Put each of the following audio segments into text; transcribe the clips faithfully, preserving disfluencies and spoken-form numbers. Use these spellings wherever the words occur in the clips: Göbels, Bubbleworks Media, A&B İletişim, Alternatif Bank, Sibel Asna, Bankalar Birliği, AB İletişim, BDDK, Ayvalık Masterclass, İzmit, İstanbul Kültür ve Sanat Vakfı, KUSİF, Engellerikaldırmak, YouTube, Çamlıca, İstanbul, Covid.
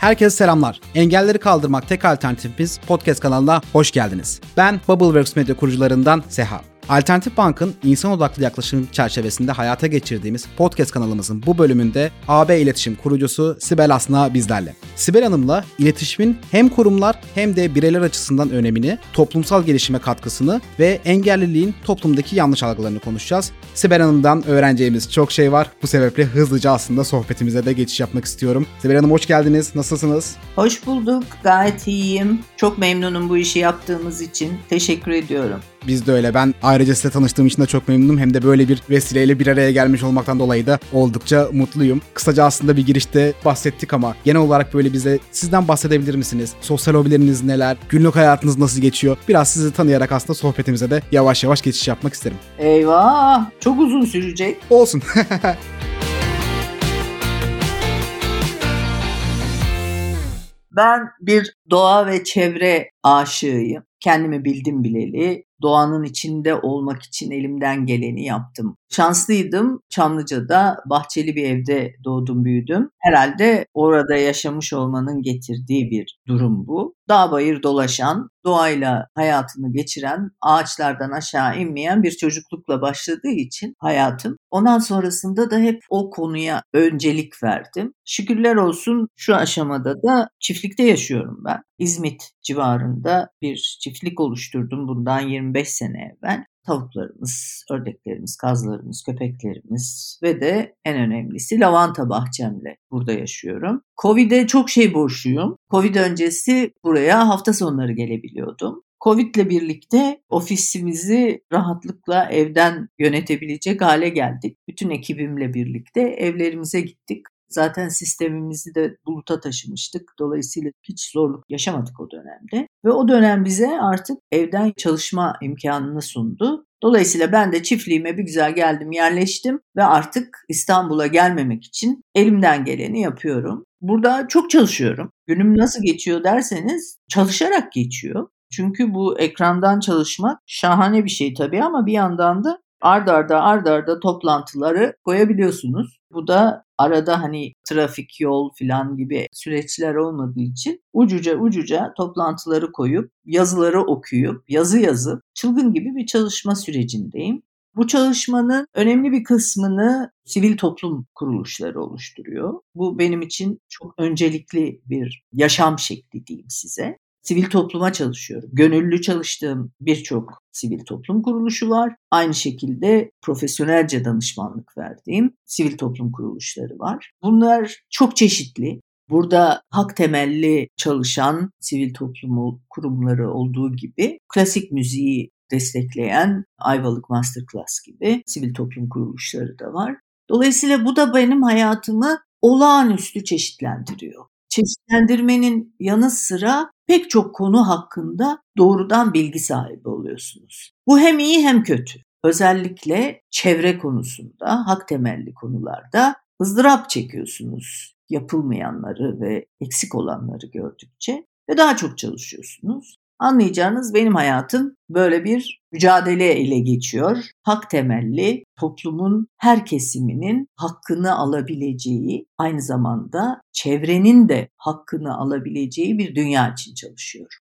Herkese selamlar. Engelleri kaldırmak tek alternatifimiz podcast kanalına hoş geldiniz. Ben Bubbleworks Media kurucularından Seha. Alternatif Bank'ın insan odaklı yaklaşım çerçevesinde hayata geçirdiğimiz podcast kanalımızın bu bölümünde A B İletişim kurucusu Sibel Asna bizlerle. Sibel Hanım'la iletişimin hem kurumlar hem de bireyler açısından önemini, toplumsal gelişime katkısını ve engelliliğin toplumdaki yanlış algılarını konuşacağız. Sibel Hanım'dan öğreneceğimiz çok şey var. Bu sebeple hızlıca aslında sohbetimize de geçiş yapmak istiyorum. Sibel Hanım hoş geldiniz. Nasılsınız? Hoş bulduk. Gayet iyiyim. Çok memnunum bu işi yaptığımız için. Teşekkür ediyorum. Biz de öyle. Ben ayrıca size tanıştığım için de çok memnunum. Hem de böyle bir vesileyle bir araya gelmiş olmaktan dolayı da oldukça mutluyum. Kısaca aslında bir girişte bahsettik ama genel olarak böyle bize sizden bahsedebilir misiniz? Sosyal hobileriniz neler? Günlük hayatınız nasıl geçiyor? Biraz sizi tanıyarak aslında sohbetimize de yavaş yavaş geçiş yapmak isterim. Eyvah! Çok uzun sürecek. Olsun. Ben bir doğa ve çevre aşığıyım. Kendimi bildim bileli. Doğanın içinde olmak için elimden geleni yaptım. Şanslıydım. Çamlıca'da bahçeli bir evde doğdum büyüdüm. Herhalde orada yaşamış olmanın getirdiği bir durum bu. Dağ bayır dolaşan, doğayla hayatını geçiren, ağaçlardan aşağı inmeyen bir çocuklukla başladığı için hayatım. Ondan sonrasında da hep o konuya öncelik verdim. Şükürler olsun şu aşamada da çiftlikte yaşıyorum ben. İzmit civarında bir çiftlik oluşturdum bundan yirmi beş sene evvel. Tavuklarımız, ördeklerimiz, kazlarımız, köpeklerimiz ve de en önemlisi lavanta bahçemle burada yaşıyorum. Covid'e çok şey borçluyum. Covid öncesi buraya hafta sonları gelebiliyordum. Covid'le birlikte ofisimizi rahatlıkla evden yönetebilecek hale geldik. Bütün ekibimle birlikte evlerimize gittik. Zaten sistemimizi de buluta taşımıştık. Dolayısıyla hiç zorluk yaşamadık o dönemde. Ve o dönem bize artık evden çalışma imkanını sundu. Dolayısıyla ben de çiftliğime bir güzel geldim, yerleştim ve artık İstanbul'a gelmemek için elimden geleni yapıyorum. Burada çok çalışıyorum. Günüm nasıl geçiyor derseniz çalışarak geçiyor. Çünkü bu ekrandan çalışmak şahane bir şey tabii ama bir yandan da ard arda ard arda toplantıları koyabiliyorsunuz. Bu da arada hani trafik, yol filan gibi süreçler olmadığı için ucuca ucuca toplantıları koyup, yazıları okuyup, yazı yazıp çılgın gibi bir çalışma sürecindeyim. Bu çalışmanın önemli bir kısmını sivil toplum kuruluşları oluşturuyor. Bu benim için çok öncelikli bir yaşam şekli diyeyim size. Sivil topluma çalışıyorum. Gönüllü çalıştığım birçok sivil toplum kuruluşu var. Aynı şekilde profesyonelce danışmanlık verdiğim sivil toplum kuruluşları var. Bunlar çok çeşitli. Burada hak temelli çalışan sivil toplum kurumları olduğu gibi klasik müziği destekleyen Ayvalık Masterclass gibi sivil toplum kuruluşları da var. Dolayısıyla bu da benim hayatımı olağanüstü çeşitlendiriyor. Çeşitlendirmenin yanı sıra pek çok konu hakkında doğrudan bilgi sahibi oluyorsunuz. Bu hem iyi hem kötü. Özellikle çevre konusunda, hak temelli konularda ızdırap çekiyorsunuz. Yapılmayanları ve eksik olanları gördükçe ve daha çok çalışıyorsunuz. Anlayacağınız benim hayatım böyle bir mücadele ile geçiyor. Hak temelli, toplumun her kesiminin hakkını alabileceği, aynı zamanda çevrenin de hakkını alabileceği bir dünya için çalışıyorum.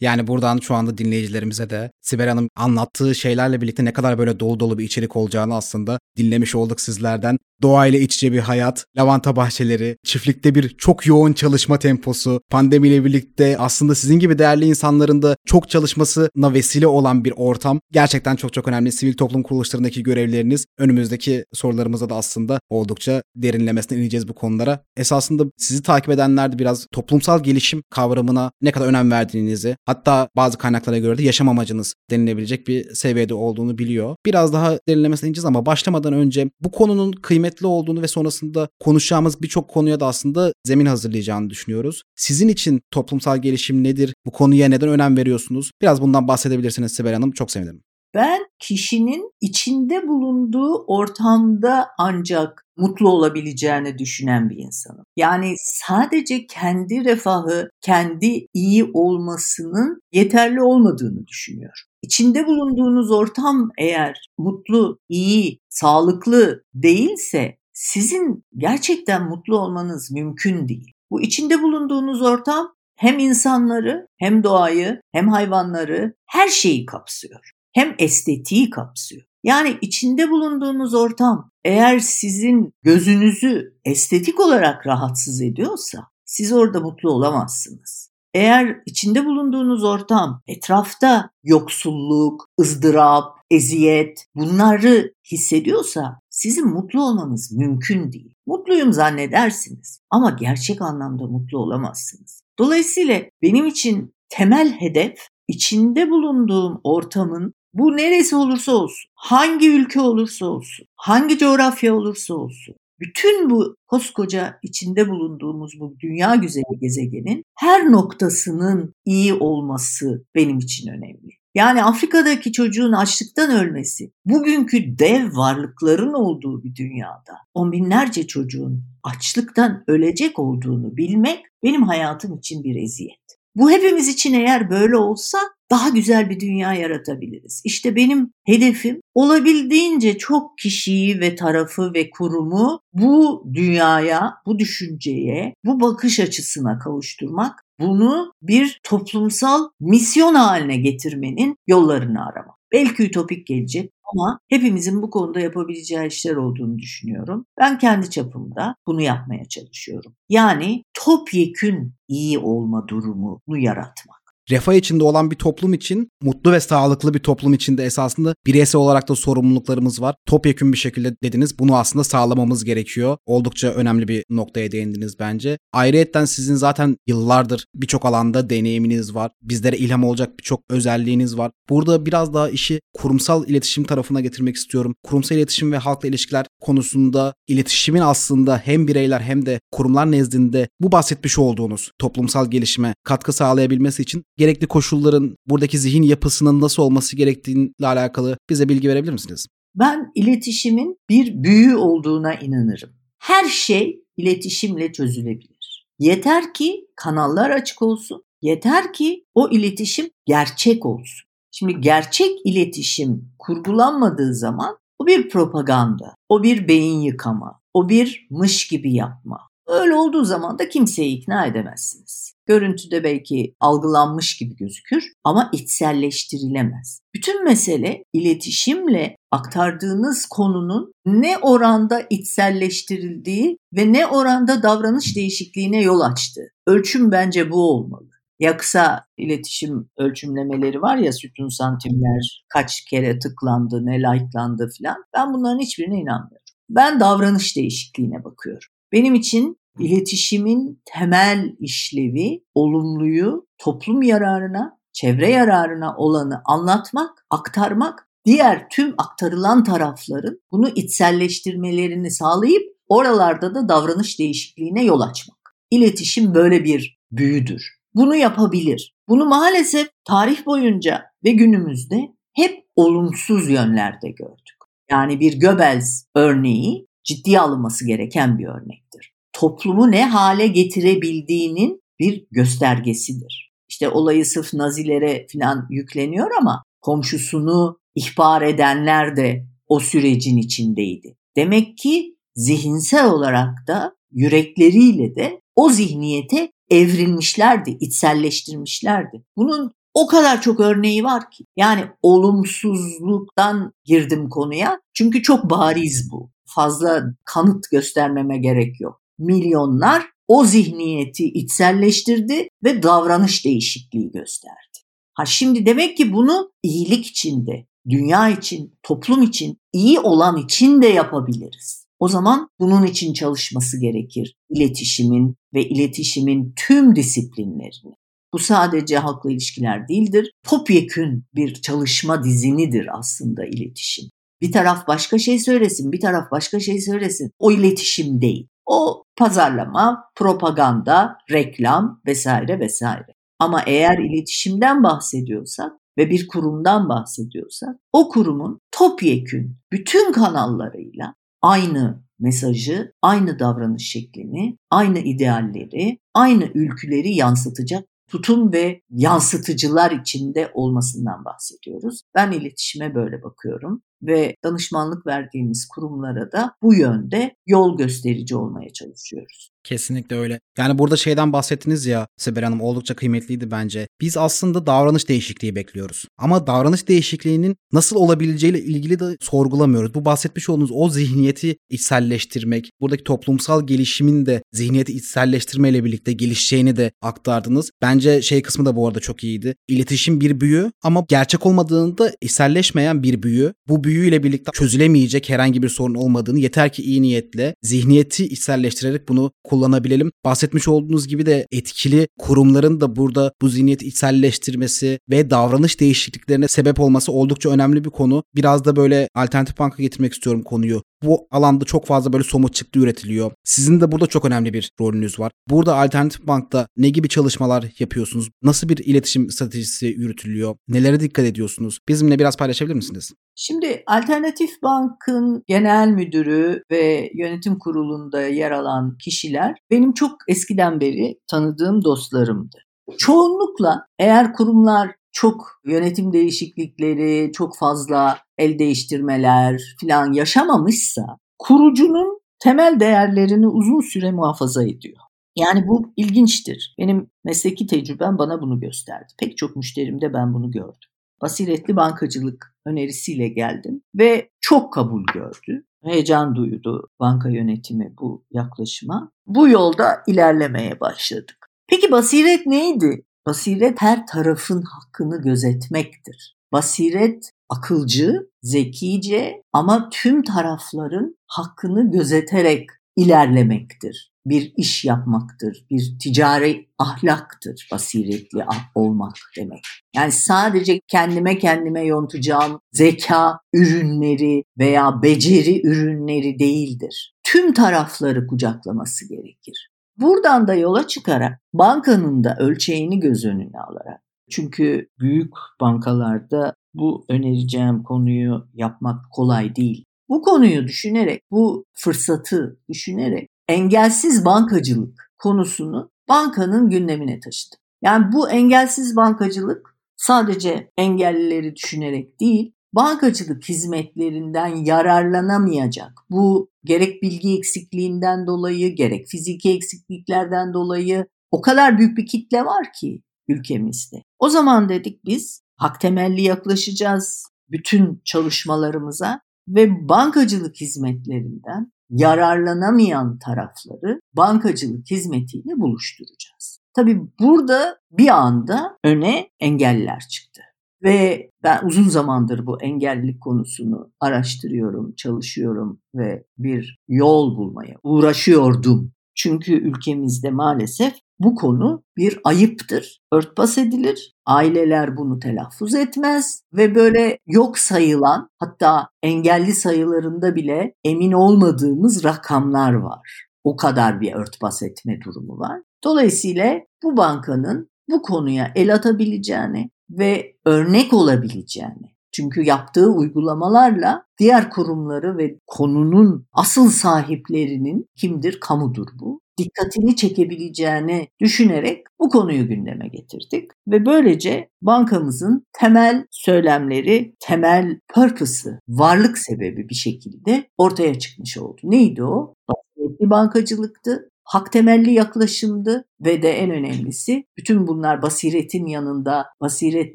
Yani buradan şu anda dinleyicilerimize de Sibel Hanım anlattığı şeylerle birlikte ne kadar böyle dolu dolu bir içerik olacağını aslında dinlemiş olduk sizlerden. Doğayla iç içe bir hayat, lavanta bahçeleri, çiftlikte bir çok yoğun çalışma temposu, pandemiyle birlikte aslında sizin gibi değerli insanların da çok çalışmasına vesile olan bir ortam. Gerçekten çok çok önemli. Sivil toplum kuruluşlarındaki görevleriniz önümüzdeki sorularımıza da aslında oldukça derinlemesine ineceğiz bu konulara. Esasında sizi takip edenler de biraz toplumsal gelişim kavramına ne kadar önem verdiğinizi, hatta bazı kaynaklara göre de yaşam amacınız denilebilecek bir seviyede olduğunu biliyor. Biraz daha derinlemesine ineceğiz ama başlamadan önce bu konunun kıymetli olduğunu ve sonrasında konuşacağımız birçok konuya da aslında zemin hazırlayacağını düşünüyoruz. Sizin için toplumsal gelişim nedir? Bu konuya neden önem veriyorsunuz? Biraz bundan bahsedebilirsiniz Sibel Hanım. Çok sevinirim. Ben kişinin içinde bulunduğu ortamda ancak mutlu olabileceğini düşünen bir insanım. Yani sadece kendi refahı, kendi iyi olmasının yeterli olmadığını düşünüyorum. İçinde bulunduğunuz ortam eğer mutlu, iyi, sağlıklı değilse sizin gerçekten mutlu olmanız mümkün değil. Bu içinde bulunduğunuz ortam hem insanları, hem doğayı, hem hayvanları, her şeyi kapsıyor. Hem estetiği kapsıyor. Yani içinde bulunduğunuz ortam eğer sizin gözünüzü estetik olarak rahatsız ediyorsa siz orada mutlu olamazsınız. Eğer içinde bulunduğunuz ortam etrafta yoksulluk, ızdırap, eziyet bunları hissediyorsa sizin mutlu olmanız mümkün değil. Mutluyum zannedersiniz ama gerçek anlamda mutlu olamazsınız. Dolayısıyla benim için temel hedef içinde bulunduğum ortamın bu neresi olursa olsun, hangi ülke olursa olsun, hangi coğrafya olursa olsun, bütün bu koskoca içinde bulunduğumuz bu dünya güzeli gezegenin her noktasının iyi olması benim için önemli. Yani Afrika'daki çocuğun açlıktan ölmesi, bugünkü dev varlıkların olduğu bir dünyada on binlerce çocuğun açlıktan ölecek olduğunu bilmek benim hayatım için bir eziyet. Bu hepimiz için eğer böyle olsa daha güzel bir dünya yaratabiliriz. İşte benim hedefim olabildiğince çok kişiyi ve tarafı ve kurumu bu dünyaya, bu düşünceye, bu bakış açısına kavuşturmak, bunu bir toplumsal misyon haline getirmenin yollarını aramak. Belki ütopik gelecek ama hepimizin bu konuda yapabileceği işler olduğunu düşünüyorum. Ben kendi çapımda bunu yapmaya çalışıyorum. Yani topyekün iyi olma durumunu yaratmak. Refah içinde olan bir toplum için, mutlu ve sağlıklı bir toplum için de esasında bireysel olarak da sorumluluklarımız var. Topyekün bir şekilde dediniz. Bunu aslında sağlamamız gerekiyor. Oldukça önemli bir noktaya değindiniz bence. Ayrıyetten sizin zaten yıllardır birçok alanda deneyiminiz var. Bizlere ilham olacak birçok özelliğiniz var. Burada biraz daha işi kurumsal iletişim tarafına getirmek istiyorum. Kurumsal iletişim ve halkla ilişkiler konusunda iletişimin aslında hem bireyler hem de kurumlar nezdinde bu bahsetmiş olduğunuz toplumsal gelişime katkı sağlayabilmesi için gerekli koşulların, buradaki zihin yapısının nasıl olması gerektiğiyle alakalı bize bilgi verebilir misiniz? Ben iletişimin bir büyü olduğuna inanırım. Her şey iletişimle çözülebilir. Yeter ki kanallar açık olsun, yeter ki o iletişim gerçek olsun. Şimdi gerçek iletişim kurgulanmadığı zaman o bir propaganda, o bir beyin yıkama, o bir mış gibi yapma. Öyle olduğu zaman da kimseyi ikna edemezsiniz. Görüntüde belki algılanmış gibi gözükür ama içselleştirilemez. Bütün mesele iletişimle aktardığınız konunun ne oranda içselleştirildiği ve ne oranda davranış değişikliğine yol açtığı. Ölçüm bence bu olmalı. Ya kısa iletişim ölçümlemeleri var ya, sütun santimler, kaç kere tıklandı, ne likelandı filan. Ben bunların hiçbirine inanmıyorum. Ben davranış değişikliğine bakıyorum. Benim için iletişimin temel işlevi olumluyu toplum yararına, çevre yararına olanı anlatmak, aktarmak, diğer tüm aktarılan tarafların bunu içselleştirmelerini sağlayıp oralarda da davranış değişikliğine yol açmak. İletişim böyle bir büyüdür. Bunu yapabilir. Bunu maalesef tarih boyunca ve günümüzde hep olumsuz yönlerde gördük. Yani bir Göbels örneği ciddiye alınması gereken bir örnektir. Toplumu ne hale getirebildiğinin bir göstergesidir. İşte olayı sırf Nazilere falan yükleniyor ama komşusunu ihbar edenler de o sürecin içindeydi. Demek ki zihinsel olarak da yürekleriyle de o zihniyete evrilmişlerdi, içselleştirmişlerdi. Bunun o kadar çok örneği var ki. Yani olumsuzluktan girdim konuya. Çünkü çok bariz bu. Fazla kanıt göstermeme gerek yok. Milyonlar o zihniyeti içselleştirdi ve davranış değişikliği gösterdi. Ha şimdi demek ki bunu iyilik için de, dünya için, toplum için, iyi olan için de yapabiliriz. O zaman bunun için çalışması gerekir iletişimin ve iletişimin tüm disiplinlerini. Bu sadece halkla ilişkiler değildir. Topyekün bir çalışma dizinidir aslında iletişim. Bir taraf başka şey söylesin, bir taraf başka şey söylesin. O iletişim değil. O pazarlama, propaganda, reklam vesaire vesaire. Ama eğer iletişimden bahsediyorsak ve bir kurumdan bahsediyorsak, o kurumun topyekün bütün kanallarıyla aynı mesajı, aynı davranış şeklini, aynı idealleri, aynı ülküleri yansıtacak tutum ve yansıtıcılar içinde olmasından bahsediyoruz. Ben iletişime böyle bakıyorum ve danışmanlık verdiğimiz kurumlara da bu yönde yol gösterici olmaya çalışıyoruz. Kesinlikle öyle. Yani burada şeyden bahsettiniz ya Sibel Hanım, oldukça kıymetliydi bence. Biz aslında davranış değişikliği bekliyoruz. Ama davranış değişikliğinin nasıl olabileceğiyle ilgili de sorgulamıyoruz. Bu bahsetmiş olduğunuz o zihniyeti içselleştirmek, buradaki toplumsal gelişimin de zihniyeti içselleştirmeyle birlikte gelişeceğini de aktardınız. Bence şey kısmı da bu arada çok iyiydi. İletişim bir büyü ama gerçek olmadığında içselleşmeyen bir büyü. Bu büyüyle birlikte çözülemeyecek herhangi bir sorun olmadığını, yeter ki iyi niyetle zihniyeti içselleştirerek bunu kullanabilelim. Bahsetmiş olduğunuz gibi de etkili kurumların da burada bu zihniyeti içselleştirmesi ve davranış değişikliklerine sebep olması oldukça önemli bir konu. Biraz da böyle Alternatif Bank'a getirmek istiyorum konuyu. Bu alanda çok fazla böyle somut çıktı üretiliyor. Sizin de burada çok önemli bir rolünüz var. Burada Alternatif Bank'ta ne gibi çalışmalar yapıyorsunuz? Nasıl bir iletişim stratejisi yürütülüyor? Nelere dikkat ediyorsunuz? Bizimle biraz paylaşabilir misiniz? Şimdi Alternatif Bank'ın genel müdürü ve yönetim kurulunda yer alan kişiler benim çok eskiden beri tanıdığım dostlarımdı. Çoğunlukla eğer kurumlar çok yönetim değişiklikleri, çok fazla el değiştirmeler falan yaşamamışsa kurucunun temel değerlerini uzun süre muhafaza ediyor. Yani bu ilginçtir. Benim mesleki tecrübem bana bunu gösterdi. Pek çok müşterimde ben bunu gördüm. Basiretli bankacılık önerisiyle geldim ve çok kabul gördü. Heyecan duydu banka yönetimi bu yaklaşıma. Bu yolda ilerlemeye başladık. Peki basiret neydi? Basiret her tarafın hakkını gözetmektir. Basiret akılcı, zekice ama tüm tarafların hakkını gözeterek ilerlemektir. Bir iş yapmaktır, bir ticari ahlaktır basiretli olmak demek. Yani sadece kendime kendime yontacağım zeka ürünleri veya beceri ürünleri değildir. Tüm tarafları kucaklaması gerekir. Buradan da yola çıkarak bankanın da ölçeğini göz önüne alarak, çünkü büyük bankalarda bu önereceğim konuyu yapmak kolay değil. Bu konuyu düşünerek, bu fırsatı düşünerek engelsiz bankacılık konusunu bankanın gündemine taşıdı. Yani bu engelsiz bankacılık sadece engellileri düşünerek değil, bankacılık hizmetlerinden yararlanamayacak, bu gerek bilgi eksikliğinden dolayı, gerek fiziki eksikliklerden dolayı o kadar büyük bir kitle var ki ülkemizde. O zaman dedik biz hak temelli yaklaşacağız bütün çalışmalarımıza ve bankacılık hizmetlerinden yararlanamayan tarafları bankacılık hizmetiyle buluşturacağız. Tabii burada bir anda öne engeller çıktı. Ve ben uzun zamandır bu engellilik konusunu araştırıyorum, çalışıyorum ve bir yol bulmaya uğraşıyordum. Çünkü ülkemizde maalesef bu konu bir ayıptır, örtbas edilir, aileler bunu telaffuz etmez ve böyle yok sayılan, hatta engelli sayılarında bile emin olmadığımız rakamlar var. O kadar bir örtbas etme durumu var. Dolayısıyla bu bankanın bu konuya el atabileceğini ve örnek olabileceğini, çünkü yaptığı uygulamalarla diğer kurumları ve konunun asıl sahiplerinin kimdir, kamudur bu, dikkatini çekebileceğini düşünerek bu konuyu gündeme getirdik. Ve böylece bankamızın temel söylemleri, temel purpose'ı, varlık sebebi bir şekilde ortaya çıkmış oldu. Neydi o? Basiretli bankacılıktı. Hak temelli yaklaşımdı ve de en önemlisi bütün bunlar basiretin yanında, basiret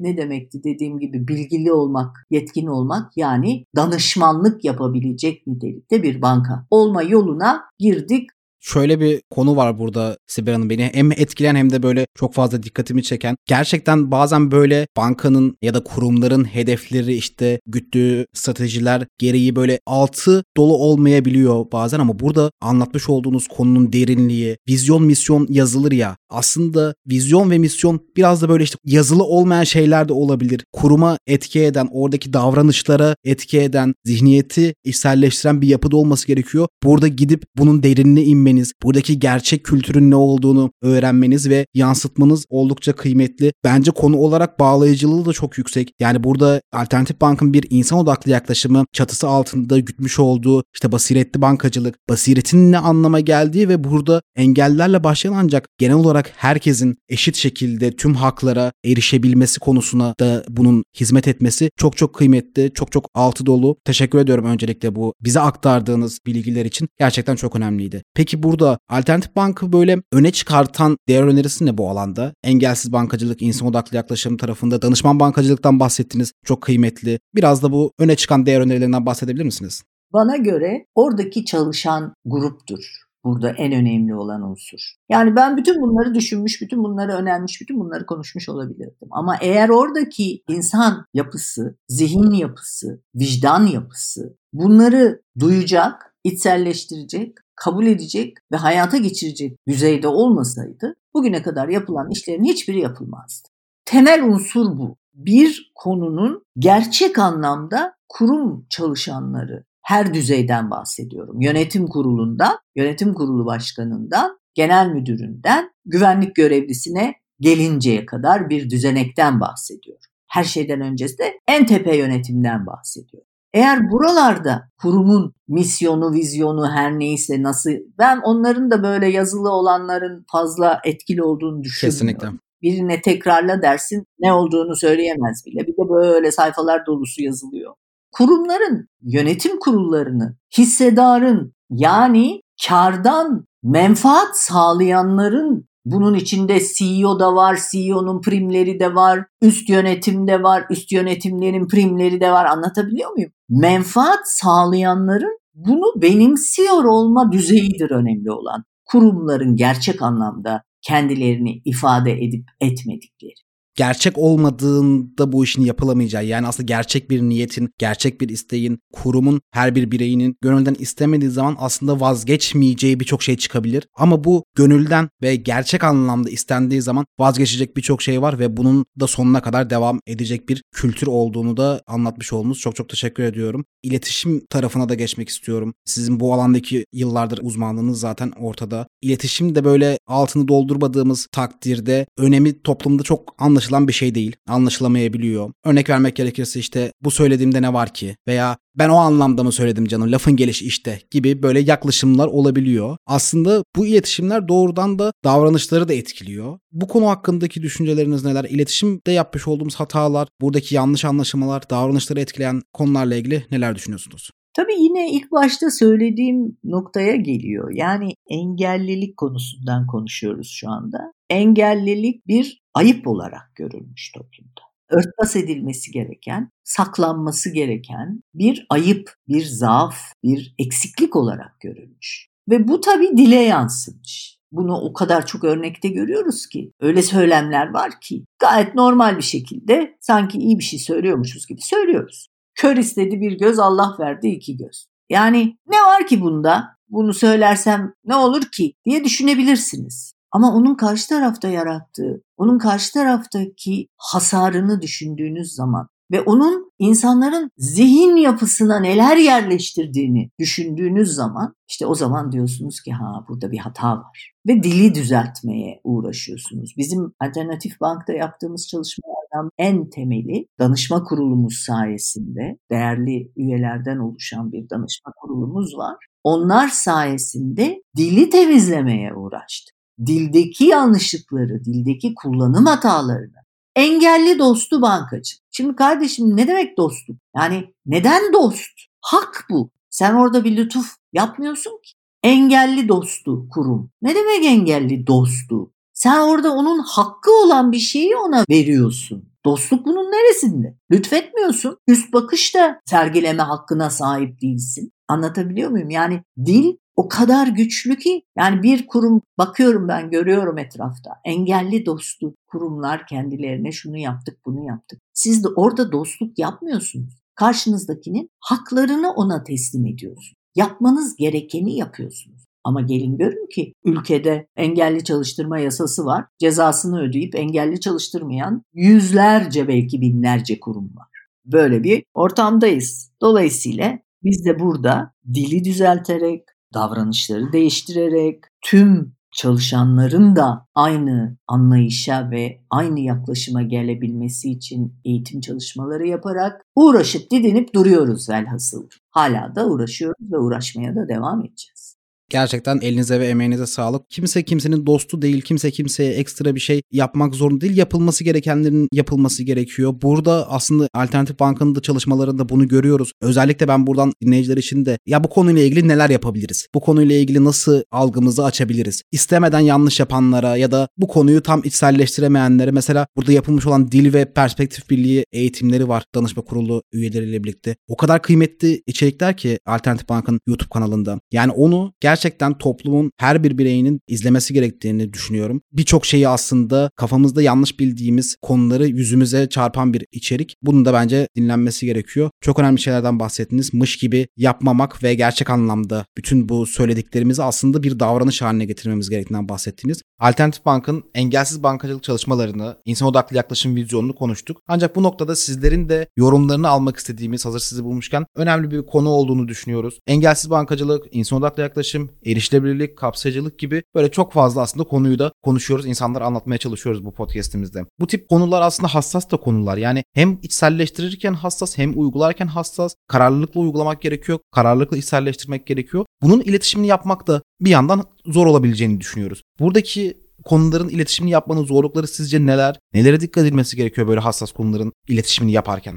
ne demekti dediğim gibi bilgili olmak, yetkin olmak, yani danışmanlık yapabilecek nitelikte bir banka olma yoluna girdik. Şöyle bir konu var burada Sibel Hanım, beni hem etkileyen hem de böyle çok fazla dikkatimi çeken. Gerçekten bazen böyle bankanın ya da kurumların hedefleri, işte güttüğü stratejiler gereği böyle altı dolu olmayabiliyor bazen, ama burada anlatmış olduğunuz konunun derinliği, vizyon misyon yazılır ya, aslında vizyon ve misyon biraz da böyle işte yazılı olmayan şeyler de olabilir. Kuruma etki eden, oradaki davranışlara etki eden, zihniyeti içselleştiren bir yapıda olması gerekiyor. Burada gidip bunun derinliğine inmeniz, buradaki gerçek kültürün ne olduğunu öğrenmeniz ve yansıtmanız oldukça kıymetli. Bence konu olarak bağlayıcılığı da çok yüksek. Yani burada Alternatif Bank'ın bir insan odaklı yaklaşımı, çatısı altında gütmüş olduğu işte basiretli bankacılık, basiretin ne anlama geldiği ve burada engellerle başlayan ancak genel olarak herkesin eşit şekilde tüm haklara erişebilmesi konusuna da bunun hizmet etmesi çok çok kıymetli, çok çok altı dolu. Teşekkür ediyorum öncelikle bu bize aktardığınız bilgiler için. Gerçekten çok önemliydi. Peki şey burada. Alternatif Bank'ı böyle öne çıkartan değer önerisi ne bu alanda? Engelsiz bankacılık, insan odaklı yaklaşım tarafında danışman bankacılıktan bahsettiniz. Çok kıymetli. Biraz da bu öne çıkan değer önerilerinden bahsedebilir misiniz? Bana göre oradaki çalışan gruptur. Burada en önemli olan unsur. Yani ben bütün bunları düşünmüş, bütün bunları önermiş, bütün bunları konuşmuş olabilirdim. Ama eğer oradaki insan yapısı, zihin yapısı, vicdan yapısı bunları duyacak, içselleştirecek, kabul edecek ve hayata geçirecek düzeyde olmasaydı bugüne kadar yapılan işlerin hiçbiri yapılmazdı. Temel unsur bu. Bir konunun gerçek anlamda kurum çalışanları, her düzeyden bahsediyorum. Yönetim kurulundan, yönetim kurulu başkanından, genel müdüründen, güvenlik görevlisine gelinceye kadar bir düzenekten bahsediyorum. Her şeyden öncesi de en tepe yönetimden bahsediyorum. Eğer buralarda kurumun misyonu, vizyonu her neyse nasıl, ben onların da böyle yazılı olanların fazla etkili olduğunu düşünmüyorum. Kesinlikle. Birine tekrarla dersin, ne olduğunu söyleyemez bile. Bir de böyle sayfalar dolusu yazılıyor. Kurumların, yönetim kurullarını, hissedarın yani kardan menfaat sağlayanların, bunun içinde C E O da var, C E O'nun primleri de var, üst yönetim de var, üst yönetimlerin primleri de var, anlatabiliyor muyum? Menfaat sağlayanların bunu benimsiyor olma düzeyidir önemli olan. Kurumların gerçek anlamda kendilerini ifade edip etmedikleri. Gerçek olmadığında bu işin yapılamayacağı, yani aslında gerçek bir niyetin, gerçek bir isteğin, kurumun, her bir bireyinin gönülden istemediği zaman aslında vazgeçmeyeceği birçok şey çıkabilir. Ama bu gönülden ve gerçek anlamda istendiği zaman vazgeçecek birçok şey var ve bunun da sonuna kadar devam edecek bir kültür olduğunu da anlatmış oldunuz. Çok çok teşekkür ediyorum. İletişim tarafına da geçmek istiyorum. Sizin bu alandaki yıllardır uzmanlığınız zaten ortada. İletişim de böyle altını doldurmadığımız takdirde önemi toplumda çok anlaşılmıyor. Anlaşılan bir şey değil. Anlaşılamayabiliyor. Örnek vermek gerekirse işte bu söylediğimde ne var ki? Veya ben o anlamda mı söyledim canım? Lafın gelişi işte gibi böyle yaklaşımlar olabiliyor. Aslında bu iletişimler doğrudan da davranışları da etkiliyor. Bu konu hakkındaki düşünceleriniz neler? İletişimde yapmış olduğumuz hatalar, buradaki yanlış anlaşılmalar, davranışları etkileyen konularla ilgili neler düşünüyorsunuz? Tabii yine ilk başta söylediğim noktaya geliyor. Yani engellilik konusundan konuşuyoruz şu anda. Engellilik bir ayıp olarak görülmüş toplumda. Örtbas edilmesi gereken, saklanması gereken bir ayıp, bir zaaf, bir eksiklik olarak görülmüş. Ve bu tabii dile yansımış. Bunu o kadar çok örnekte görüyoruz ki. Öyle söylemler var ki gayet normal bir şekilde sanki iyi bir şey söylüyormuşuz gibi söylüyoruz. Kör istedi bir göz, Allah verdi iki göz. Yani ne var ki bunda? Bunu söylersem ne olur ki diye düşünebilirsiniz. Ama onun karşı tarafta yarattığı, onun karşı taraftaki hasarını düşündüğünüz zaman ve onun insanların zihin yapısına neler yerleştirdiğini düşündüğünüz zaman işte o zaman diyorsunuz ki ha burada bir hata var ve dili düzeltmeye uğraşıyorsunuz. Bizim Alternatif Bank'ta yaptığımız çalışmalardan en temeli danışma kurulumuz sayesinde, değerli üyelerden oluşan bir danışma kurulumuz var. Onlar sayesinde dili temizlemeye uğraştık. Dildeki yanlışlıkları, dildeki kullanım hatalarını. Engelli dostu bankacı. Şimdi kardeşim ne demek dostluk? Yani neden dost? Hak bu. Sen orada bir lütuf yapmıyorsun ki. Engelli dostu kurum. Ne demek engelli dostu? Sen orada onun hakkı olan bir şeyi ona veriyorsun. Dostluk bunun neresinde? Lütfetmiyorsun. Üst bakışta sergileme hakkına sahip değilsin. Anlatabiliyor muyum? Yani dil o kadar güçlü ki yani bir kurum, bakıyorum ben görüyorum etrafta, engelli dostu kurumlar kendilerine şunu yaptık bunu yaptık. Siz de orada dostluk yapmıyorsunuz. Karşınızdakinin haklarını ona teslim ediyorsunuz. Yapmanız gerekeni yapıyorsunuz. Ama gelin görün ki ülkede engelli çalıştırma yasası var. Cezasını ödeyip engelli çalıştırmayan yüzlerce belki binlerce kurum var. Böyle bir ortamdayız. Dolayısıyla biz de burada dili düzelterek, davranışları değiştirerek tüm çalışanların da aynı anlayışa ve aynı yaklaşıma gelebilmesi için eğitim çalışmaları yaparak uğraşıp didinip duruyoruz velhasıl. Hala da uğraşıyoruz ve uğraşmaya da devam edeceğiz. Gerçekten elinize ve emeğinize sağlık. Kimse kimsenin dostu değil. Kimse kimseye ekstra bir şey yapmak zorunda değil. Yapılması gerekenlerin yapılması gerekiyor. Burada aslında Alternatif Bank'ın da çalışmalarında bunu görüyoruz. Özellikle ben buradan dinleyiciler için de ya bu konuyla ilgili neler yapabiliriz? Bu konuyla ilgili nasıl algımızı açabiliriz? İstemeden yanlış yapanlara ya da bu konuyu tam içselleştiremeyenlere, mesela burada yapılmış olan dil ve perspektif birliği eğitimleri var. Danışma kurulu üyeleriyle birlikte. O kadar kıymetli içerikler ki Alternatif Bank'ın YouTube kanalında. Yani onu gerçekten toplumun her bir bireyinin izlemesi gerektiğini düşünüyorum. Birçok şeyi aslında kafamızda yanlış bildiğimiz konuları yüzümüze çarpan bir içerik. Bunun da bence dinlenmesi gerekiyor. Çok önemli şeylerden bahsettiniz. Mış gibi yapmamak ve gerçek anlamda bütün bu söylediklerimizi aslında bir davranış haline getirmemiz gerektiğinden bahsettiniz. Alternatif Bank'ın engelsiz bankacılık çalışmalarını, insan odaklı yaklaşım vizyonunu konuştuk. Ancak bu noktada sizlerin de yorumlarını almak istediğimiz, hazır sizi bulmuşken, önemli bir konu olduğunu düşünüyoruz. Engelsiz bankacılık, insan odaklı yaklaşım, erişilebilirlik, kapsayıcılık gibi böyle çok fazla aslında konuyu da konuşuyoruz. İnsanlara anlatmaya çalışıyoruz bu podcastimizde. Bu tip konular aslında hassas da konular. Yani hem içselleştirirken hassas, hem uygularken hassas. Kararlılıkla uygulamak gerekiyor. Kararlılıkla içselleştirmek gerekiyor. Bunun iletişimini yapmak da bir yandan zor olabileceğini düşünüyoruz. Buradaki konuların iletişimini yapmanın zorlukları sizce neler? Nelere dikkat edilmesi gerekiyor böyle hassas konuların iletişimini yaparken?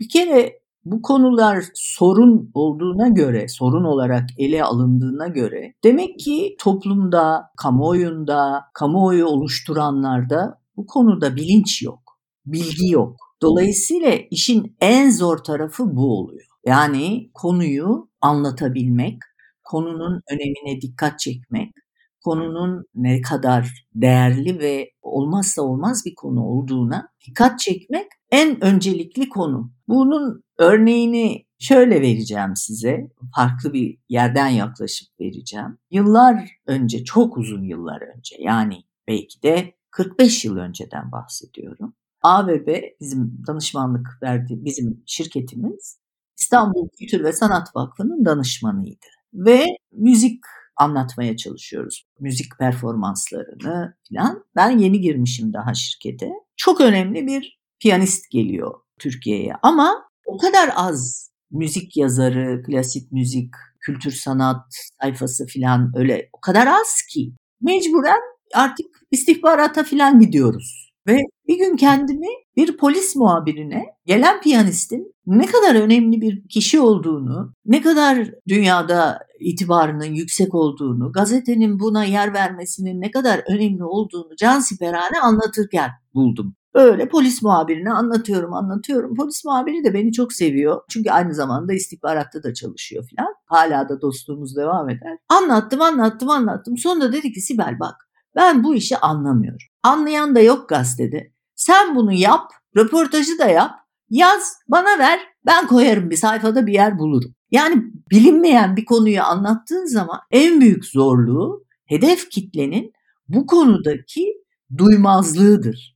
Bir kere bu konular sorun olduğuna göre, sorun olarak ele alındığına göre demek ki toplumda, kamuoyunda, kamuoyu oluşturanlarda bu konuda bilinç yok, bilgi yok. Dolayısıyla işin en zor tarafı bu oluyor. Yani konuyu anlatabilmek, konunun önemine dikkat çekmek, konunun ne kadar değerli ve olmazsa olmaz bir konu olduğuna dikkat çekmek en öncelikli konu. Bunun örneğini şöyle vereceğim size, farklı bir yerden yaklaşıp vereceğim. Yıllar önce, çok uzun yıllar önce, yani belki de kırk beş yıl önceden bahsediyorum. A B B, bizim danışmanlık verdiği bizim şirketimiz, İstanbul Kültür ve Sanat Vakfı'nın danışmanıydı ve müzik anlatmaya çalışıyoruz. Müzik performanslarını falan. Ben yeni girmişim daha şirkete. Çok önemli bir piyanist geliyor Türkiye'ye ama o kadar az müzik yazarı, klasik müzik, kültür sanat sayfası falan, öyle o kadar az ki mecburen artık istihbarata falan gidiyoruz. Ve bir gün kendimi bir polis muhabirine gelen piyanistin ne kadar önemli bir kişi olduğunu, ne kadar dünyada itibarının yüksek olduğunu, gazetenin buna yer vermesinin ne kadar önemli olduğunu cansiperane anlatırken buldum. Öyle polis muhabirine anlatıyorum, anlatıyorum. Polis muhabiri de beni çok seviyor. Çünkü aynı zamanda istihbaratta da çalışıyor falan. Hala da dostluğumuz devam eder. Anlattım, anlattım, anlattım. Sonunda dedi ki Sibel bak, ben bu işi anlamıyorum. Anlayan da yok gazetede. Sen bunu yap, röportajı da yap, yaz, bana ver, ben koyarım, bir sayfada bir yer bulurum. Yani bilinmeyen bir konuyu anlattığın zaman en büyük zorluğu hedef kitlenin bu konudaki duymazlığıdır.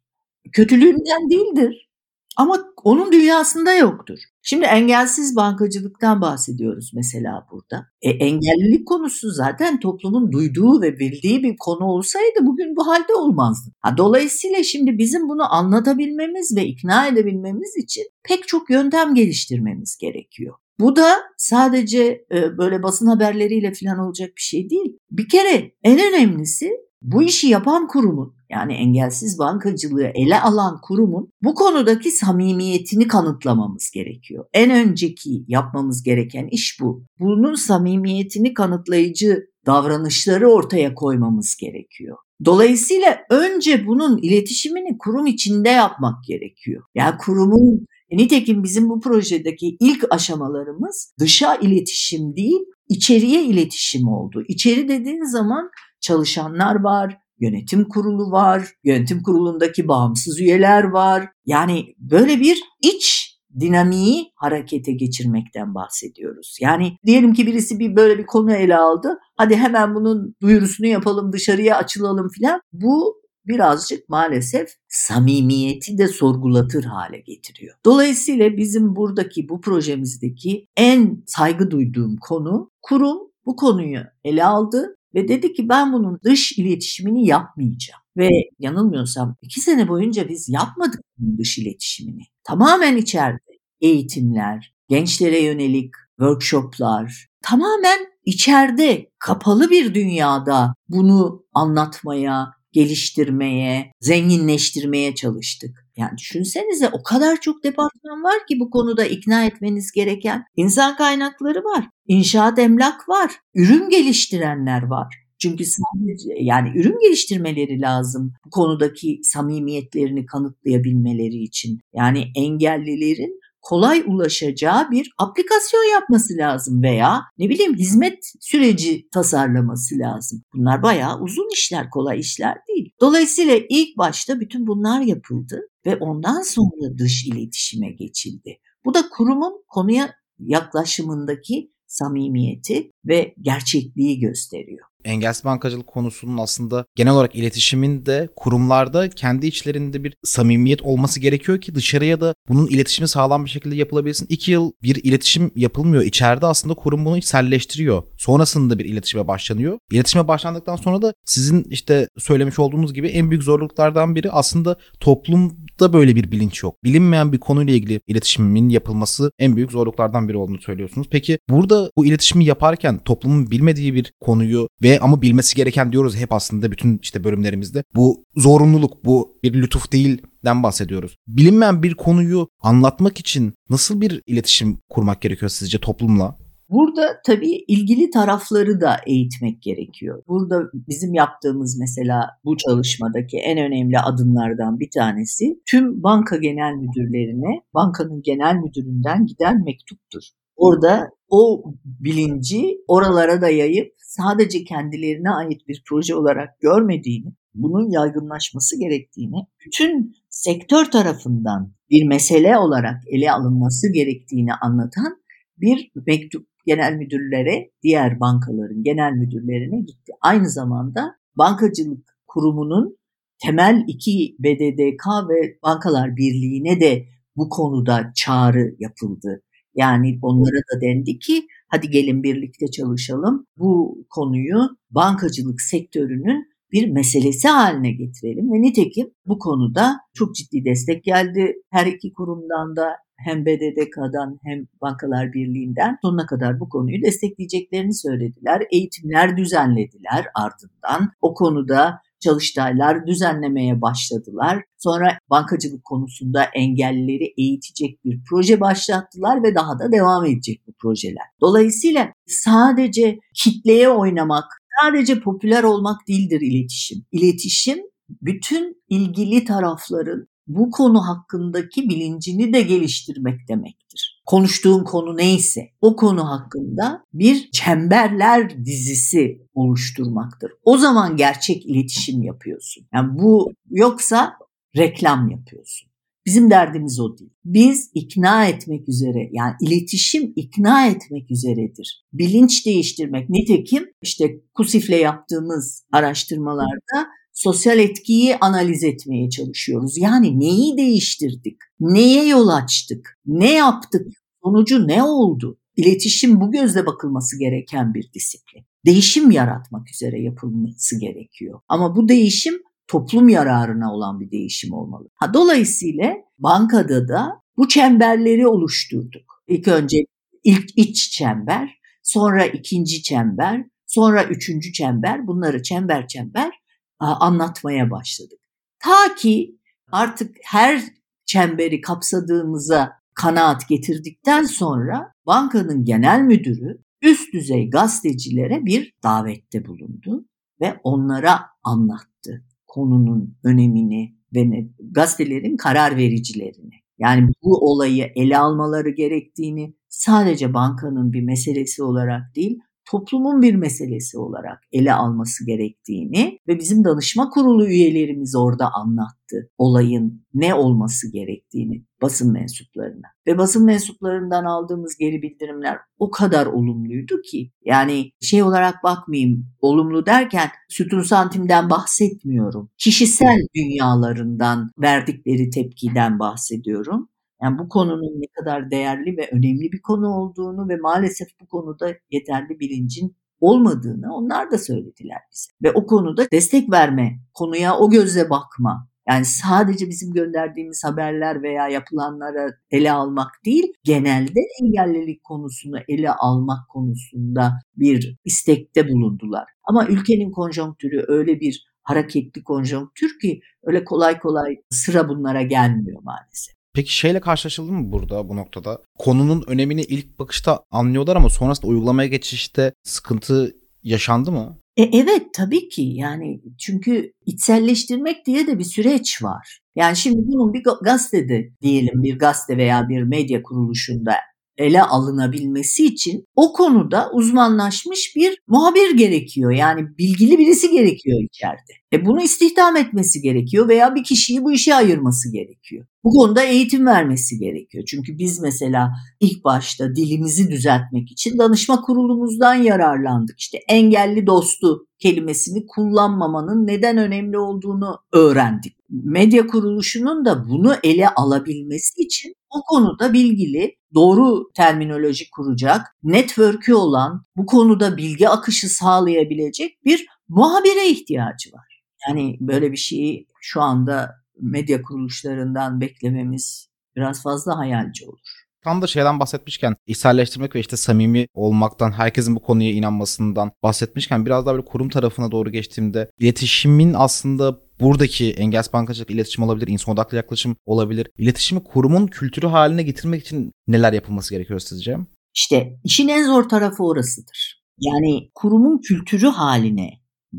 Kötülüğünden değildir ama onun dünyasında yoktur. Şimdi engelsiz bankacılıktan bahsediyoruz mesela burada. E, engellilik konusu zaten toplumun duyduğu ve bildiği bir konu olsaydı bugün bu halde olmazdı. Ha, dolayısıyla şimdi bizim bunu anlatabilmemiz ve ikna edebilmemiz için pek çok yöntem geliştirmemiz gerekiyor. Bu da sadece e, böyle basın haberleriyle falan olacak bir şey değil. Bir kere en önemlisi bu işi yapan kurumun, yani engelsiz bankacılığı ele alan kurumun bu konudaki samimiyetini kanıtlamamız gerekiyor. En önceki yapmamız gereken iş bu. Bunun samimiyetini kanıtlayıcı davranışları ortaya koymamız gerekiyor. Dolayısıyla önce bunun iletişimini kurum içinde yapmak gerekiyor. Yani kurumun, nitekim bizim bu projedeki ilk aşamalarımız dışa iletişim değil, içeriye iletişim oldu. İçeri dediğin zaman çalışanlar var, yönetim kurulu var, yönetim kurulundaki bağımsız üyeler var. Yani böyle bir iç dinamiği harekete geçirmekten bahsediyoruz. Yani diyelim ki birisi bir böyle bir konu ele aldı. Hadi hemen bunun duyurusunu yapalım, dışarıya açılalım filan. Bu birazcık maalesef samimiyeti de sorgulatır hale getiriyor. Dolayısıyla bizim buradaki, bu projemizdeki en saygı duyduğum konu, kurum bu konuyu ele aldı ve dedi ki ben bunun dış iletişimini yapmayacağım. Ve yanılmıyorsam iki sene boyunca biz yapmadık bunun dış iletişimini. Tamamen içeride eğitimler, gençlere yönelik workshoplar, tamamen İçeride kapalı bir dünyada bunu anlatmaya, geliştirmeye, zenginleştirmeye çalıştık. Yani düşünsenize o kadar çok departman var ki bu konuda ikna etmeniz gereken. İnsan kaynakları var, inşaat emlak var, ürün geliştirenler var. Çünkü sadece yani ürün geliştirmeleri lazım bu konudaki samimiyetlerini kanıtlayabilmeleri için. Yani engellilerin kolay ulaşacağı bir aplikasyon yapması lazım veya ne bileyim hizmet süreci tasarlaması lazım. Bunlar bayağı uzun işler, kolay işler değil. Dolayısıyla ilk başta bütün bunlar yapıldı ve ondan sonra dış iletişime geçildi. Bu da kurumun konuya yaklaşımındaki samimiyeti ve gerçekliği gösteriyor. Engelsiz bankacılık konusunun aslında genel olarak iletişimin de kurumlarda kendi içlerinde bir samimiyet olması gerekiyor ki dışarıya da bunun iletişimi sağlam bir şekilde yapılabilsin. İki yıl bir iletişim yapılmıyor. İçeride aslında kurum bunu içselleştiriyor. Sonrasında bir iletişime başlanıyor. İletişime başlandıktan sonra da sizin işte söylemiş olduğunuz gibi en büyük zorluklardan biri aslında toplumda böyle bir bilinç yok. Bilinmeyen bir konuyla ilgili iletişimin yapılması en büyük zorluklardan biri olduğunu söylüyorsunuz. Peki burada bu iletişimi yaparken toplumun bilmediği bir konuyu ve ama bilmesi gereken diyoruz hep aslında bütün işte bölümlerimizde. Bu zorunluluk, bu bir lütuf değilden bahsediyoruz. Bilinmeyen bir konuyu anlatmak için nasıl bir iletişim kurmak gerekiyor sizce toplumla? Burada tabii ilgili tarafları da eğitmek gerekiyor. Burada bizim yaptığımız mesela bu çalışmadaki en önemli adımlardan bir tanesi tüm banka genel müdürlerine bankanın genel müdüründen giden mektuptur. Orada o bilinci oralara da yayıp sadece kendilerine ait bir proje olarak görmediğini, bunun yaygınlaşması gerektiğini, bütün sektör tarafından bir mesele olarak ele alınması gerektiğini anlatan bir mektup genel müdürlere, diğer bankaların genel müdürlerine gitti. Aynı zamanda bankacılık kurumunun temel iki B D D K ve Bankalar Birliği'ne de bu konuda çağrı yapıldı. Yani onlara da dendi ki hadi gelin birlikte çalışalım. Bu konuyu bankacılık sektörünün bir meselesi haline getirelim ve nitekim bu konuda çok ciddi destek geldi. Her iki kurumdan da hem B D D K'dan hem Bankalar Birliği'nden sonuna kadar bu konuyu destekleyeceklerini söylediler. Eğitimler düzenlediler ardından o konuda. Çalıştaylar düzenlemeye başladılar. Sonra bankacılık konusunda engellileri eğitecek bir proje başlattılar ve daha da devam edecek bu projeler. Dolayısıyla sadece kitleye oynamak, sadece popüler olmak değildir iletişim. İletişim bütün ilgili tarafların bu konu hakkındaki bilincini de geliştirmek demektir. Konuştuğun konu neyse o konu hakkında bir çemberler dizisi oluşturmaktır. O zaman gerçek iletişim yapıyorsun. Yani bu yoksa reklam yapıyorsun. Bizim derdimiz o değil. Biz ikna etmek üzere yani iletişim ikna etmek üzeredir. Bilinç değiştirmek nitekim işte KUSİF'le yaptığımız araştırmalarda sosyal etkiyi analiz etmeye çalışıyoruz. Yani neyi değiştirdik, neye yol açtık, ne yaptık, sonucu ne oldu? İletişim bu gözle bakılması gereken bir disiplin. Değişim yaratmak üzere yapılması gerekiyor. Ama bu değişim toplum yararına olan bir değişim olmalı. Ha, dolayısıyla bankada da bu çemberleri oluşturduk. İlk önce ilk iç çember, sonra ikinci çember, sonra üçüncü çember, bunları çember çember anlatmaya başladık. Ta ki artık her çemberi kapsadığımıza kanaat getirdikten sonra bankanın genel müdürü üst düzey gazetecilere bir davette bulundu ve onlara anlattı konunun önemini ve gazetelerin karar vericilerini. Yani bu olayı ele almaları gerektiğini sadece bankanın bir meselesi olarak değil, toplumun bir meselesi olarak ele alması gerektiğini ve bizim danışma kurulu üyelerimiz orada anlattı olayın ne olması gerektiğini basın mensuplarına. Ve basın mensuplarından aldığımız geri bildirimler o kadar olumluydu ki yani şey olarak bakmayayım olumlu derken sütun santimden bahsetmiyorum. Kişisel dünyalarından verdikleri tepkiden bahsediyorum. Yani bu konunun ne kadar değerli ve önemli bir konu olduğunu ve maalesef bu konuda yeterli bilincin olmadığını onlar da söylediler bize. Ve o konuda destek verme, konuya o gözle bakma, Yani sadece bizim gönderdiğimiz haberler veya yapılanlara ele almak değil, genelde engellilik konusunu ele almak konusunda bir istekte bulundular. Ama ülkenin konjonktürü öyle bir hareketli konjonktür ki öyle kolay kolay sıra bunlara gelmiyor maalesef. Peki şeyle karşılaşıldı mı burada bu noktada? Konunun önemini ilk bakışta anlıyorlar ama sonrasında uygulamaya geçişte sıkıntı yaşandı mı? E, evet tabii ki, yani çünkü içselleştirmek diye de bir süreç var. Yani şimdi bunun bir gazetede diyelim bir gazete veya bir medya kuruluşunda ele alınabilmesi için o konuda uzmanlaşmış bir muhabir gerekiyor. Yani bilgili birisi gerekiyor içeride. E bunu istihdam etmesi gerekiyor veya bir kişiyi bu işe ayırması gerekiyor. Bu konuda eğitim vermesi gerekiyor. Çünkü biz mesela ilk başta dilimizi düzeltmek için danışma kurulumuzdan yararlandık. İşte engelli dostu kelimesini kullanmamanın neden önemli olduğunu öğrendik. Medya kuruluşunun da bunu ele alabilmesi için o konuda bilgili, doğru terminoloji kuracak, network'ü olan, bu konuda bilgi akışı sağlayabilecek bir muhabire ihtiyacı var. Yani böyle bir şeyi şu anda medya kuruluşlarından beklememiz biraz fazla hayalci olur. Tam da şeyden bahsetmişken, içselleştirmek ve işte samimi olmaktan, herkesin bu konuya inanmasından bahsetmişken biraz daha böyle kurum tarafına doğru geçtiğimde iletişimin aslında buradaki engelsiz bankacılık iletişim olabilir, insan odaklı yaklaşım olabilir. İletişimi kurumun kültürü haline getirmek için neler yapılması gerekiyor sizce? İşte işin en zor tarafı orasıdır. Yani kurumun kültürü haline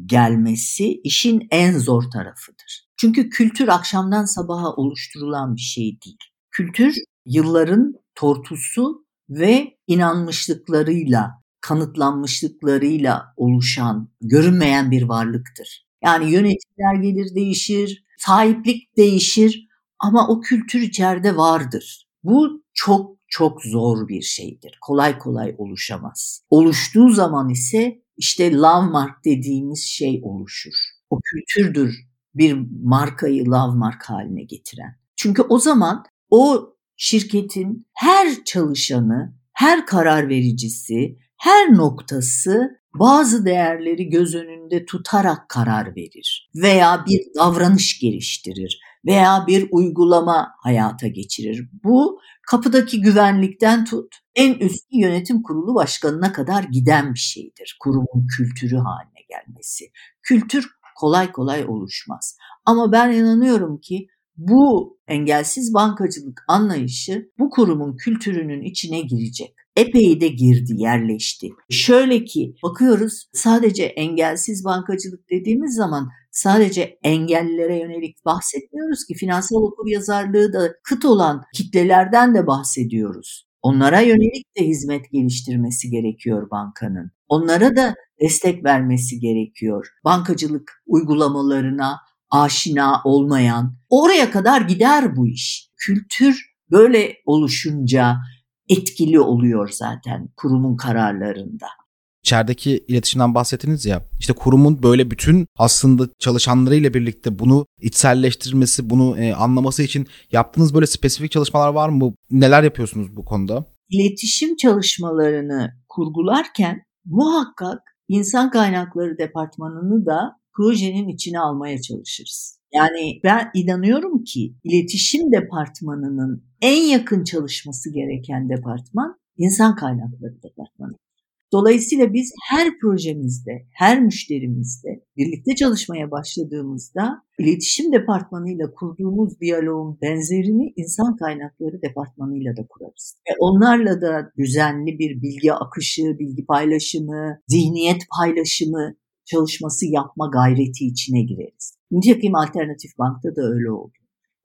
gelmesi işin en zor tarafıdır. Çünkü kültür akşamdan sabaha oluşturulan bir şey değil. Kültür yılların tortusu ve inanmışlıklarıyla, kanıtlanmışlıklarıyla oluşan, görünmeyen bir varlıktır. Yani yönetimler gelir değişir, sahiplik değişir ama o kültür içeride vardır. Bu çok çok zor bir şeydir. Kolay kolay oluşamaz. Oluştuğu zaman ise işte landmark dediğimiz şey oluşur. O kültürdür bir markayı landmark haline getiren. Çünkü o zaman o şirketin her çalışanı, her karar vericisi, her noktası bazı değerleri göz önünde tutarak karar verir veya bir davranış geliştirir veya bir uygulama hayata geçirir. Bu kapıdaki güvenlikten tut, en üst yönetim kurulu başkanına kadar giden bir şeydir. Kurumun kültürü haline gelmesi. Kültür kolay kolay oluşmaz. Ama ben inanıyorum ki bu engelsiz bankacılık anlayışı bu kurumun kültürünün içine girecek. Epey de girdi, yerleşti. Şöyle ki bakıyoruz, sadece engelsiz bankacılık dediğimiz zaman sadece engellilere yönelik bahsetmiyoruz ki, finansal okuryazarlığı da kıt olan kitlelerden de bahsediyoruz. Onlara yönelik de hizmet geliştirmesi gerekiyor bankanın. Onlara da destek vermesi gerekiyor. Bankacılık uygulamalarına aşina olmayan, oraya kadar gider bu iş. Kültür böyle oluşunca etkili oluyor zaten kurumun kararlarında. İçerideki iletişimden bahsettiniz ya, işte kurumun böyle bütün aslında çalışanlarıyla birlikte bunu içselleştirmesi, bunu e, anlaması için yaptığınız böyle spesifik çalışmalar var mı? Neler yapıyorsunuz bu konuda? İletişim çalışmalarını kurgularken muhakkak insan kaynakları departmanını da projenin içine almaya çalışırız. Yani ben inanıyorum ki iletişim departmanının en yakın çalışması gereken departman insan kaynakları departmanı. Dolayısıyla biz her projemizde, her müşterimizde birlikte çalışmaya başladığımızda iletişim departmanıyla kurduğumuz diyaloğun benzerini insan kaynakları departmanıyla da kurarız. Ve onlarla da düzenli bir bilgi akışı, bilgi paylaşımı, zihniyet paylaşımı çalışması yapma gayreti içine gireriz. Nitekim Alternatif Bank'ta da öyle oldu.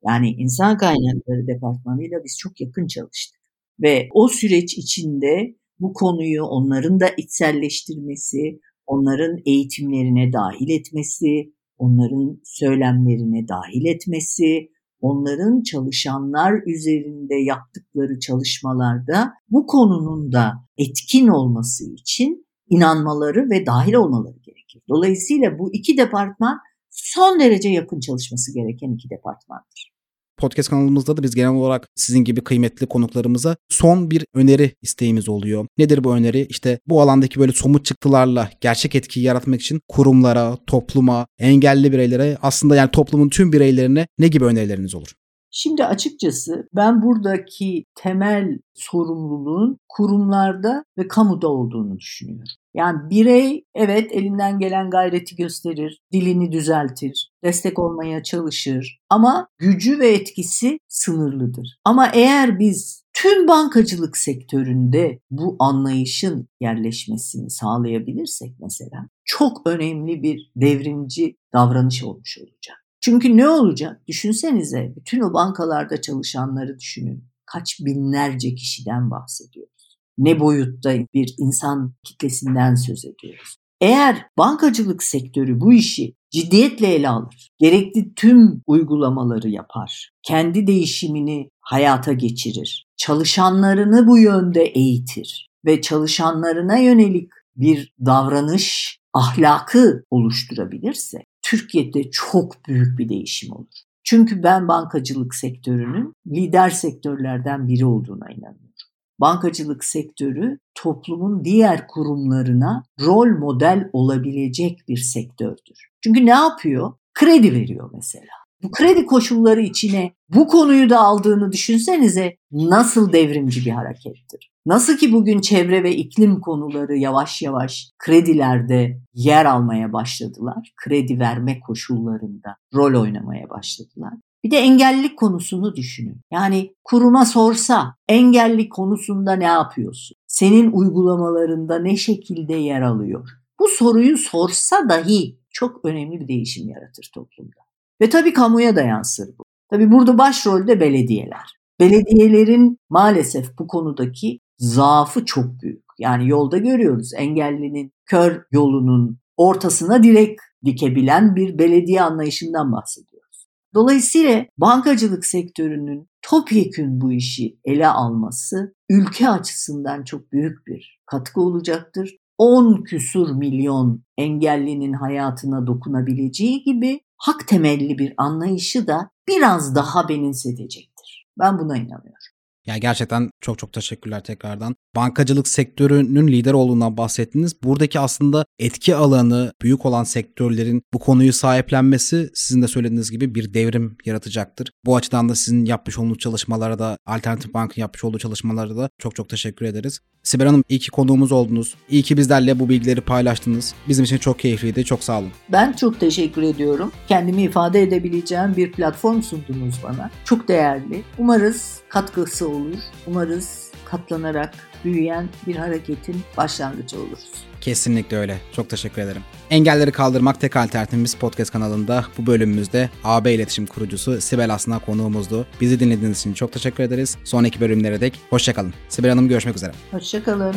Yani insan kaynakları departmanıyla biz çok yakın çalıştık. Ve o süreç içinde bu konuyu onların da içselleştirmesi, onların eğitimlerine dahil etmesi, onların söylemlerine dahil etmesi, onların çalışanlar üzerinde yaptıkları çalışmalarda bu konunun da etkin olması için inanmaları ve dahil olmaları gerekir. Dolayısıyla bu iki departman son derece yakın çalışması gereken iki departmandır. Podcast kanalımızda da biz genel olarak sizin gibi kıymetli konuklarımıza son bir öneri isteğimiz oluyor. Nedir bu öneri? İşte bu alandaki böyle somut çıktılarla gerçek etkiyi yaratmak için kurumlara, topluma, engelli bireylere, aslında yani toplumun tüm bireylerine ne gibi önerileriniz olur? Şimdi açıkçası ben buradaki temel sorumluluğun kurumlarda ve kamuda olduğunu düşünüyorum. Yani birey evet elinden gelen gayreti gösterir, dilini düzeltir, destek olmaya çalışır ama gücü ve etkisi sınırlıdır. Ama eğer biz tüm bankacılık sektöründe bu anlayışın yerleşmesini sağlayabilirsek mesela çok önemli bir devrimci davranış olmuş olacak. Çünkü ne olacak? Düşünsenize, bütün o bankalarda çalışanları düşünün. Kaç binlerce kişiden bahsediyoruz. Ne boyutta bir insan kitlesinden söz ediyoruz. Eğer bankacılık sektörü bu işi ciddiyetle ele alır, gerekli tüm uygulamaları yapar, kendi değişimini hayata geçirir, çalışanlarını bu yönde eğitir ve çalışanlarına yönelik bir davranış, ahlakı oluşturabilirse, Türkiye'de çok büyük bir değişim olur. Çünkü ben bankacılık sektörünün lider sektörlerden biri olduğuna inanıyorum. Bankacılık sektörü toplumun diğer kurumlarına rol model olabilecek bir sektördür. Çünkü ne yapıyor? Kredi veriyor mesela. Bu kredi koşulları içine bu konuyu da aldığını düşünsenize nasıl devrimci bir harekettir. Nasıl ki bugün çevre ve iklim konuları yavaş yavaş kredilerde yer almaya başladılar. Kredi verme koşullarında rol oynamaya başladılar. Bir de engellilik konusunu düşünün. Yani kuruma sorsa engellilik konusunda ne yapıyorsun? Senin uygulamalarında ne şekilde yer alıyor? Bu soruyu sorsa dahi çok önemli bir değişim yaratır toplumda. Ve tabii kamuya da yansır bu. Tabii burada başrolde belediyeler. Belediyelerin maalesef bu konudaki zaafı çok büyük. Yani yolda görüyoruz, engellinin kör yolunun ortasına direkt dikebilen bir belediye anlayışından bahsediyoruz. Dolayısıyla bankacılık sektörünün topyekün bu işi ele alması ülke açısından çok büyük bir katkı olacaktır. on küsur milyon engellinin hayatına dokunabileceği gibi hak temelli bir anlayışı da biraz daha benimsedecektir. Ben buna inanıyorum. Ya gerçekten çok çok teşekkürler tekrardan. Bankacılık sektörünün lider olduğundan bahsettiniz. Buradaki aslında etki alanı büyük olan sektörlerin bu konuyu sahiplenmesi sizin de söylediğiniz gibi bir devrim yaratacaktır. Bu açıdan da sizin yapmış olduğunuz çalışmalara da, Alternatif Bank'ın yapmış olduğu çalışmalara da çok çok teşekkür ederiz. Sibel Hanım, iyi ki konuğumuz oldunuz. İyi ki bizlerle bu bilgileri paylaştınız. Bizim için çok keyifliydi. Çok sağ olun. Ben çok teşekkür ediyorum. Kendimi ifade edebileceğim bir platform sundunuz bana. Çok değerli. Umarız katkısı olur. Umarız katlanarak büyüyen bir hareketin başlangıcı oluruz. Kesinlikle öyle. Çok teşekkür ederim. Engelleri Kaldırmak Tek Alternatifimiz podcast kanalında bu bölümümüzde A B İletişim kurucusu Sibel Asna konuğumuzdu. Bizi dinlediğiniz için çok teşekkür ederiz. Sonraki bölümlere dek hoşça kalın. Sibel Hanım, görüşmek üzere. Hoşça kalın.